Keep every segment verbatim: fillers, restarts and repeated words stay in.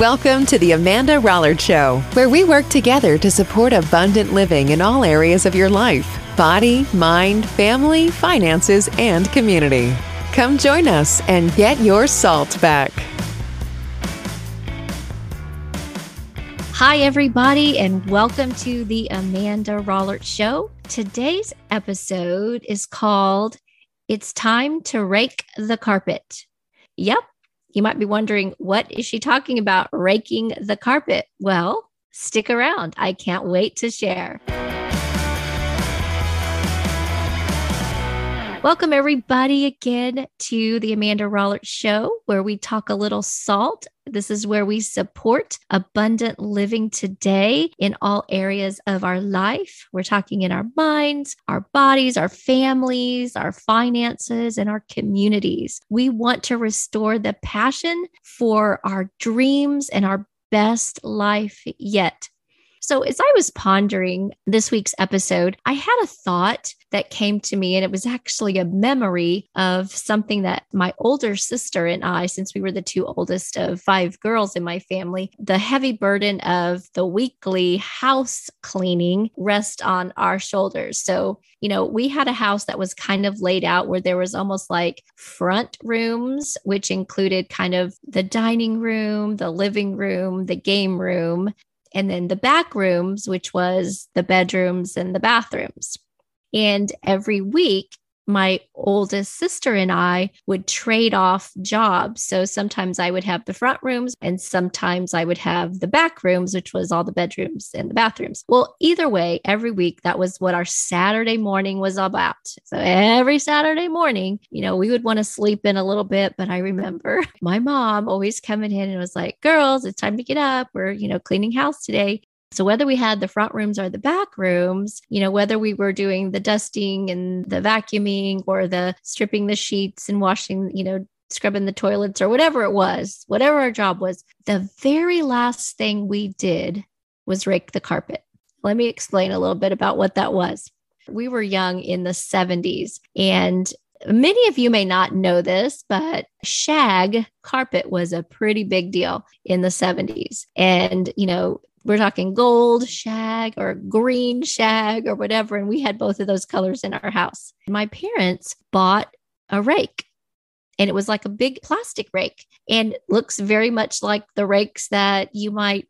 Welcome to the Amanda Rollert Show, where we work together to support abundant living in all areas of your life: body, mind, family, finances, and community. Come join us and get your salt back. Hi, everybody, and welcome to the Amanda Rollert Show. Today's episode is called "It's Time to Rake the Carpet." Yep. You might be wondering, what is she talking about, raking the carpet? Well, stick around. I can't wait to share. Welcome, everybody, again to the Amanda Rollert Show, where we talk a little salt. This is where we support abundant living today in all areas of our life. We're talking in our minds, our bodies, our families, our finances, and our communities. We want to restore the passion for our dreams and our best life yet. So as I was pondering this week's episode, I had a thought that came to me, and it was actually a memory of something that my older sister and I, since we were the two oldest of five girls in my family, the heavy burden of the weekly house cleaning rests on our shoulders. So, you know, we had a house that was kind of laid out where there was almost like front rooms, which included kind of the dining room, the living room, the game room, and then the back rooms, which was the bedrooms and the bathrooms. And every week, my oldest sister and I would trade off jobs. So sometimes I would have the front rooms, and sometimes I would have the back rooms, which was all the bedrooms and the bathrooms. Well, either way, every week, that was what our Saturday morning was about. So every Saturday morning, you know, we would want to sleep in a little bit. But I remember my mom always coming in and was like, "Girls, it's time to get up. We're, you know, cleaning house today." So whether we had the front rooms or the back rooms, you know, whether we were doing the dusting and the vacuuming or the stripping the sheets and washing, you know, scrubbing the toilets or whatever it was, whatever our job was, the very last thing we did was rake the carpet. Let me explain a little bit about what that was. We were young in the seventies, and many of you may not know this, but shag carpet was a pretty big deal in the seventies. And, you know, we're talking gold shag or green shag or whatever. And we had both of those colors in our house. My parents bought a rake, and it was like a big plastic rake, and it looks very much like the rakes that you might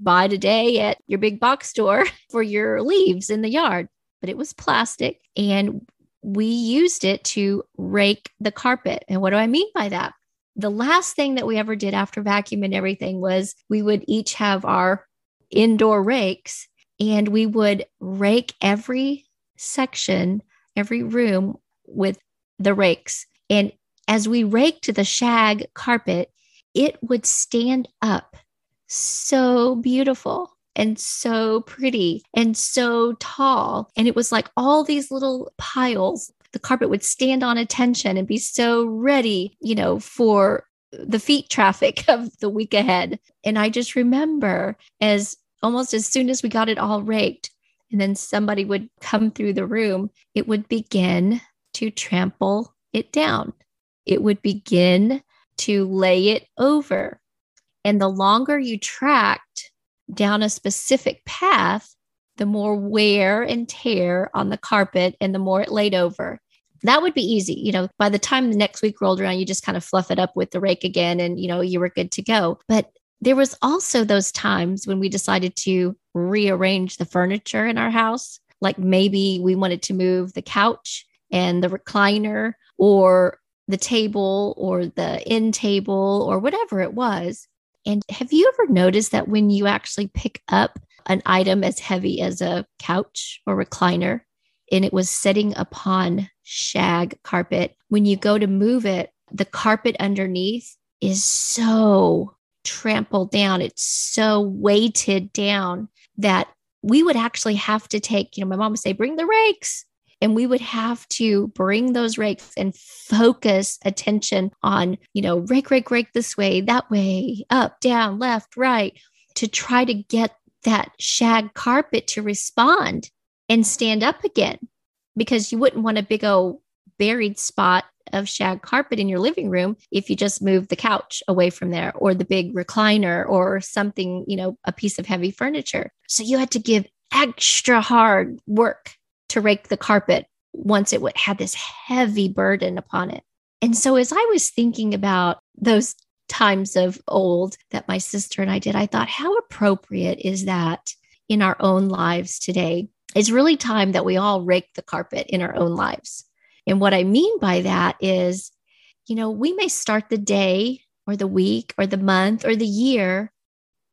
buy today at your big box store for your leaves in the yard, but it was plastic, and we used it to rake the carpet. And what do I mean by that? The last thing that we ever did after vacuum and everything was we would each have our indoor rakes, and we would rake every section, every room with the rakes. And as we raked the shag carpet, it would stand up so beautiful and so pretty and so tall. And it was like all these little piles. The carpet would stand on attention and be so ready, you know, for the feet traffic of the week ahead. And I just remember as almost as soon as we got it all raked, and then somebody would come through the room, it would begin to trample it down. It would begin to lay it over. And the longer you tracked down a specific path, the more wear and tear on the carpet and the more it laid over. That would be easy. You know, by the time the next week rolled around, you just kind of fluff it up with the rake again, and, you know, you were good to go. But there was also those times when we decided to rearrange the furniture in our house. Like maybe we wanted to move the couch and the recliner or the table or the end table or whatever it was. And have you ever noticed that when you actually pick up an item as heavy as a couch or recliner, and it was sitting upon shag carpet, when you go to move it, the carpet underneath is so trampled down. It's so weighted down that we would actually have to take, you know, my mom would say, "Bring the rakes." And we would have to bring those rakes and focus attention on, you know, rake, rake, rake this way, that way, up, down, left, right, to try to get that shag carpet to respond and stand up again, because you wouldn't want a big old buried spot of shag carpet in your living room if you just move the couch away from there, or the big recliner, or something, you know, a piece of heavy furniture. So you had to give extra hard work to rake the carpet once it would had this heavy burden upon it. And so as I was thinking about those times of old that my sister and I did, I thought, how appropriate is that in our own lives today? It's really time that we all rake the carpet in our own lives. And what I mean by that is, you know, we may start the day or the week or the month or the year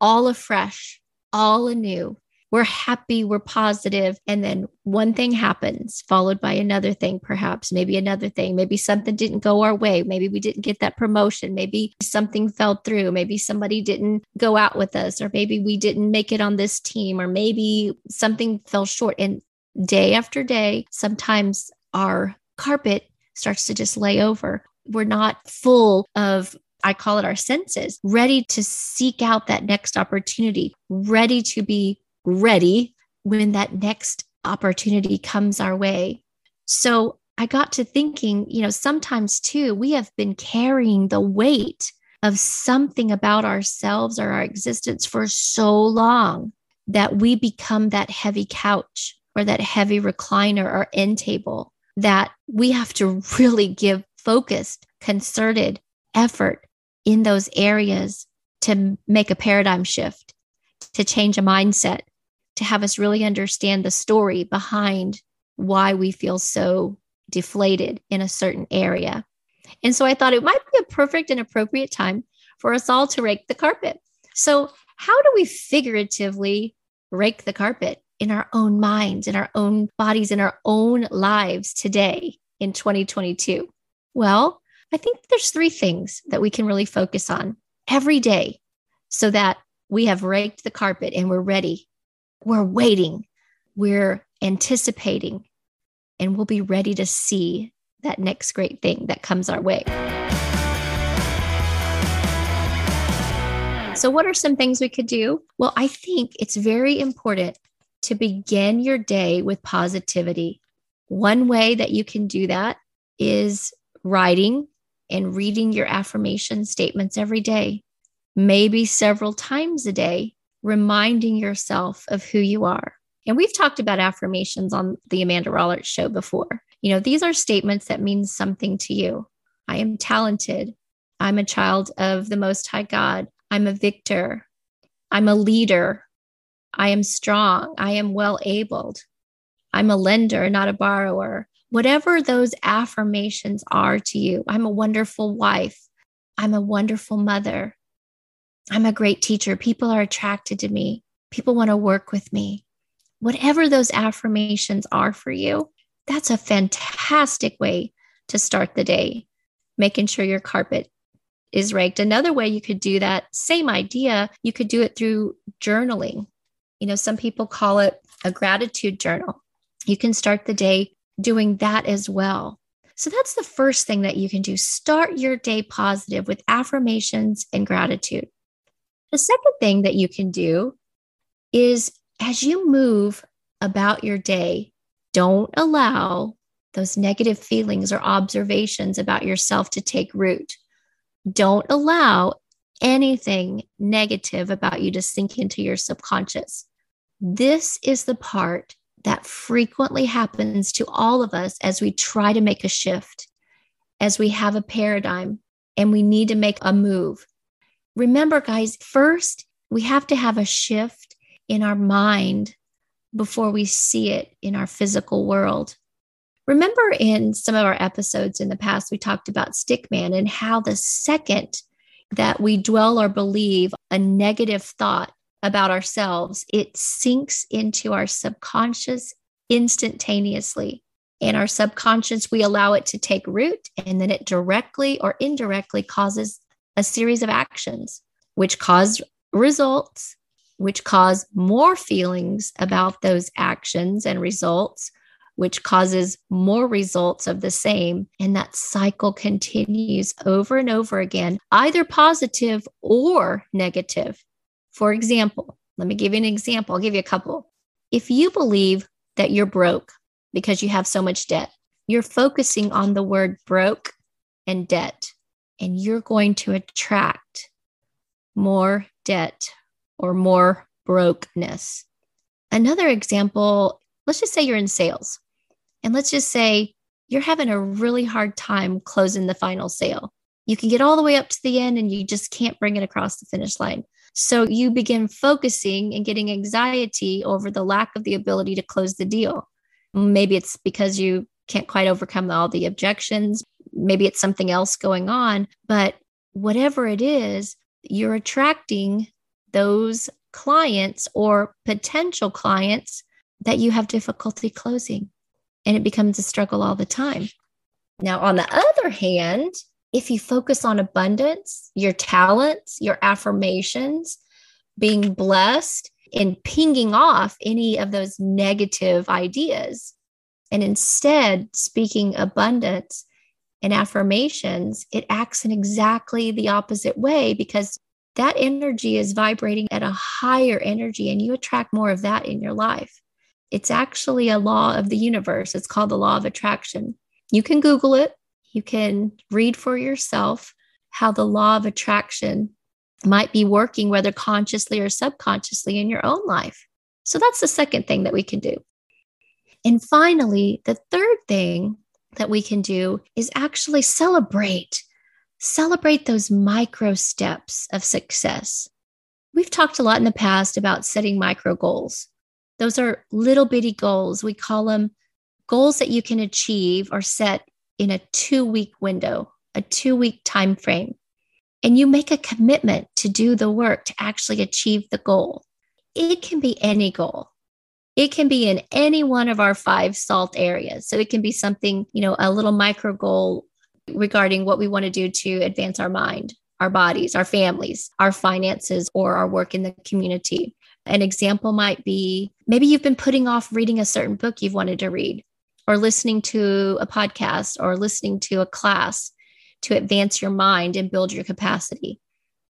all afresh, all anew. We're happy, we're positive. And then one thing happens, followed by another thing, perhaps, maybe another thing. Maybe something didn't go our way. Maybe we didn't get that promotion. Maybe something fell through. Maybe somebody didn't go out with us, or maybe we didn't make it on this team, or maybe something fell short. And day after day, sometimes our carpet starts to just lay over. We're not full of, I call it our senses, ready to seek out that next opportunity, ready to be ready when that next opportunity comes our way. So I got to thinking, you know, sometimes too, we have been carrying the weight of something about ourselves or our existence for so long that we become that heavy couch or that heavy recliner or end table, that we have to really give focused, concerted effort in those areas to make a paradigm shift, to change a mindset, to have us really understand the story behind why we feel so deflated in a certain area. And so I thought it might be a perfect and appropriate time for us all to rake the carpet. So how do we figuratively rake the carpet in our own minds, in our own bodies, in our own lives today in twenty twenty-two? Well, I think there's three things that we can really focus on every day so that we have raked the carpet and we're ready. We're waiting. We're anticipating. And we'll be ready to see that next great thing that comes our way. So what are some things we could do? Well, I think it's very important to begin your day with positivity. One way that you can do that is writing and reading your affirmation statements every day, maybe several times a day, reminding yourself of who you are. And we've talked about affirmations on the Amanda Rollert show before. You know, these are statements that mean something to you. I am talented. I'm a child of the Most High God. I'm a victor. I'm a leader. I am strong. I am well-abled. I'm a lender, not a borrower. Whatever those affirmations are to you, I'm a wonderful wife. I'm a wonderful mother. I'm a great teacher. People are attracted to me. People want to work with me. Whatever those affirmations are for you, that's a fantastic way to start the day, making sure your carpet is raked. Another way you could do that same idea, you could do it through journaling. You know, some people call it a gratitude journal. You can start the day doing that as well. So that's the first thing that you can do. Start your day positive with affirmations and gratitude. The second thing that you can do is, as you move about your day, don't allow those negative feelings or observations about yourself to take root. Don't allow anything negative about you to sink into your subconscious. This is the part that frequently happens to all of us as we try to make a shift, as we have a paradigm and we need to make a move. Remember, guys, first, we have to have a shift in our mind before we see it in our physical world. Remember, in some of our episodes in the past, we talked about Stickman and how the second that we dwell or believe a negative thought about ourselves, it sinks into our subconscious instantaneously. And our subconscious, we allow it to take root, and then it directly or indirectly causes a series of actions, which cause results, which cause more feelings about those actions and results, which causes more results of the same. And that cycle continues over and over again, either positive or negative. For example, let me give you an example. I'll give you a couple. If you believe that you're broke because you have so much debt, You're focusing on the word broke and debt, and you're going to attract more debt or more brokenness. Another example, let's just say you're in sales, and let's just say you're having a really hard time closing the final sale. You can get all the way up to the end and you just can't bring it across the finish line. So you begin focusing and getting anxiety over the lack of the ability to close the deal. Maybe it's because you can't quite overcome all the objections. Maybe it's something else going on, but whatever it is, you're attracting those clients or potential clients that you have difficulty closing. And it becomes a struggle all the time. Now, on the other hand, if you focus on abundance, your talents, your affirmations, being blessed, and pinging off any of those negative ideas, and instead speaking abundance and affirmations, it acts in exactly the opposite way because that energy is vibrating at a higher energy and you attract more of that in your life. It's actually a law of the universe. It's called the law of attraction. You can Google it. You can read for yourself how the law of attraction might be working, whether consciously or subconsciously in your own life. So that's the second thing that we can do. And finally, the third thing that we can do is actually celebrate. Celebrate those micro steps of success. We've talked a lot in the past about setting micro goals. Those are little bitty goals. We call them goals that you can achieve or set in a two-week window, a two-week time frame. And you make a commitment to do the work to actually achieve the goal. It can be any goal. It can be in any one of our five SALT areas. So it can be something, you know, a little micro goal regarding what we want to do to advance our mind, our bodies, our families, our finances, or our work in the community. An example might be, maybe you've been putting off reading a certain book you've wanted to read, or listening to a podcast, or listening to a class to advance your mind and build your capacity.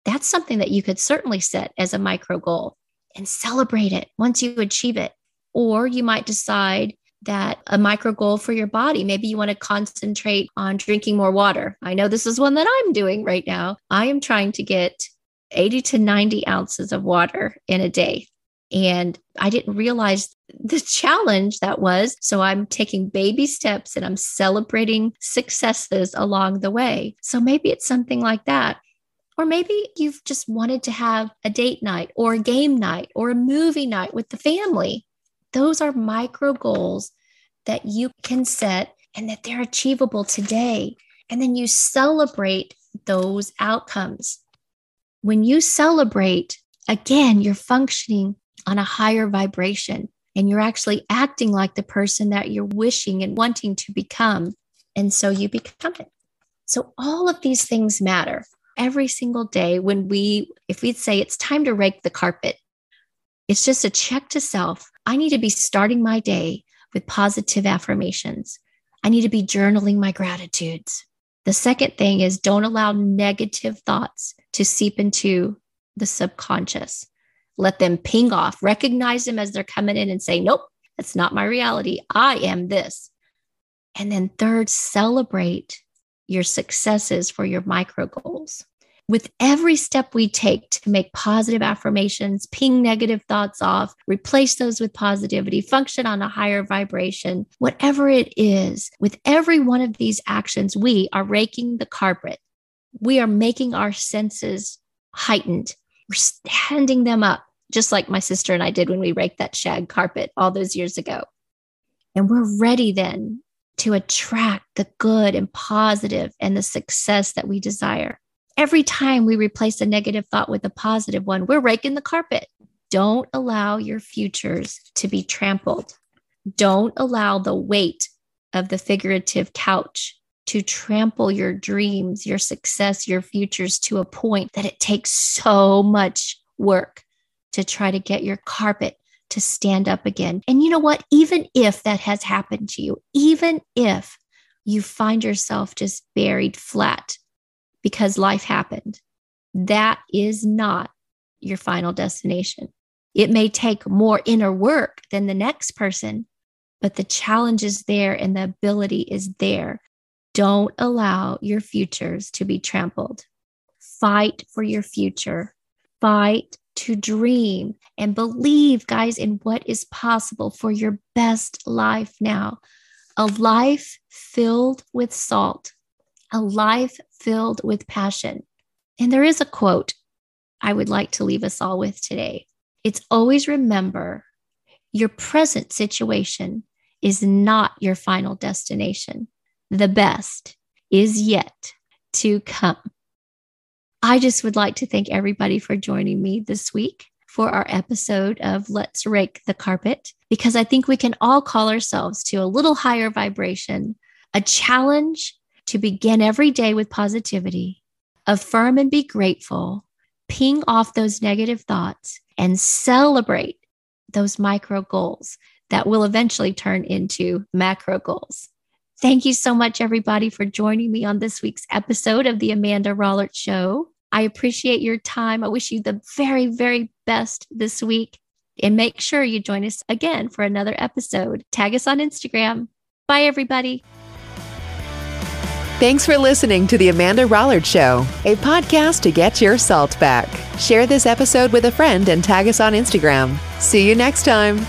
That's something that you could certainly set as a micro goal and celebrate it once you achieve it. Or you might decide that a micro goal for your body, maybe you want to concentrate on drinking more water. I know this is one that I'm doing right now. I am trying to get eighty to ninety ounces of water in a day. And I didn't realize the challenge that was. So I'm taking baby steps and I'm celebrating successes along the way. So maybe it's something like that. Or maybe you've just wanted to have a date night or a game night or a movie night with the family. Those are micro goals that you can set and that they're achievable today. And then you celebrate those outcomes. When you celebrate, again, you're functioning on a higher vibration and you're actually acting like the person that you're wishing and wanting to become. And so you become it. So all of these things matter every single day when we, if we'd say it's time to rake the carpet, it's just a check to self. I need to be starting my day with positive affirmations. I need to be journaling my gratitudes. The second thing is don't allow negative thoughts to seep into the subconscious. Let them ping off. Recognize them as they're coming in and say, nope, that's not my reality. I am this. And then third, celebrate your successes for your micro goals. With every step we take to make positive affirmations, ping negative thoughts off, replace those with positivity, function on a higher vibration, whatever it is, with every one of these actions, we are raking the carpet. We are making our senses heightened. We're standing them up, just like my sister and I did when we raked that shag carpet all those years ago. And we're ready then to attract the good and positive and the success that we desire. Every time we replace a negative thought with a positive one, we're raking the carpet. Don't allow your futures to be trampled. Don't allow the weight of the figurative couch to trample your dreams, your success, your futures to a point that it takes so much work to try to get your carpet to stand up again. And you know what? Even if that has happened to you, even if you find yourself just buried flat, because life happened, that is not your final destination. It may take more inner work than the next person, but the challenge is there and the ability is there. Don't allow your futures to be trampled. Fight for your future. Fight to dream and believe, guys, in what is possible for your best life now. A life filled with salt, a life filled with passion. And there is a quote I would like to leave us all with today. It's always remember your present situation is not your final destination. The best is yet to come. I just would like to thank everybody for joining me this week for our episode of Let's Rake the Carpet, because I think we can all call ourselves to a little higher vibration, a challenge to begin every day with positivity, affirm and be grateful, ping off those negative thoughts, and celebrate those micro goals that will eventually turn into macro goals. Thank you so much, everybody, for joining me on this week's episode of the Amanda Rollert Show. I appreciate your time. I wish you the very, very best this week. And make sure you join us again for another episode. Tag us on Instagram. Bye, everybody. Thanks for listening to The Amanda Rollert Show, a podcast to get your salt back. Share this episode with a friend and tag us on Instagram. See you next time.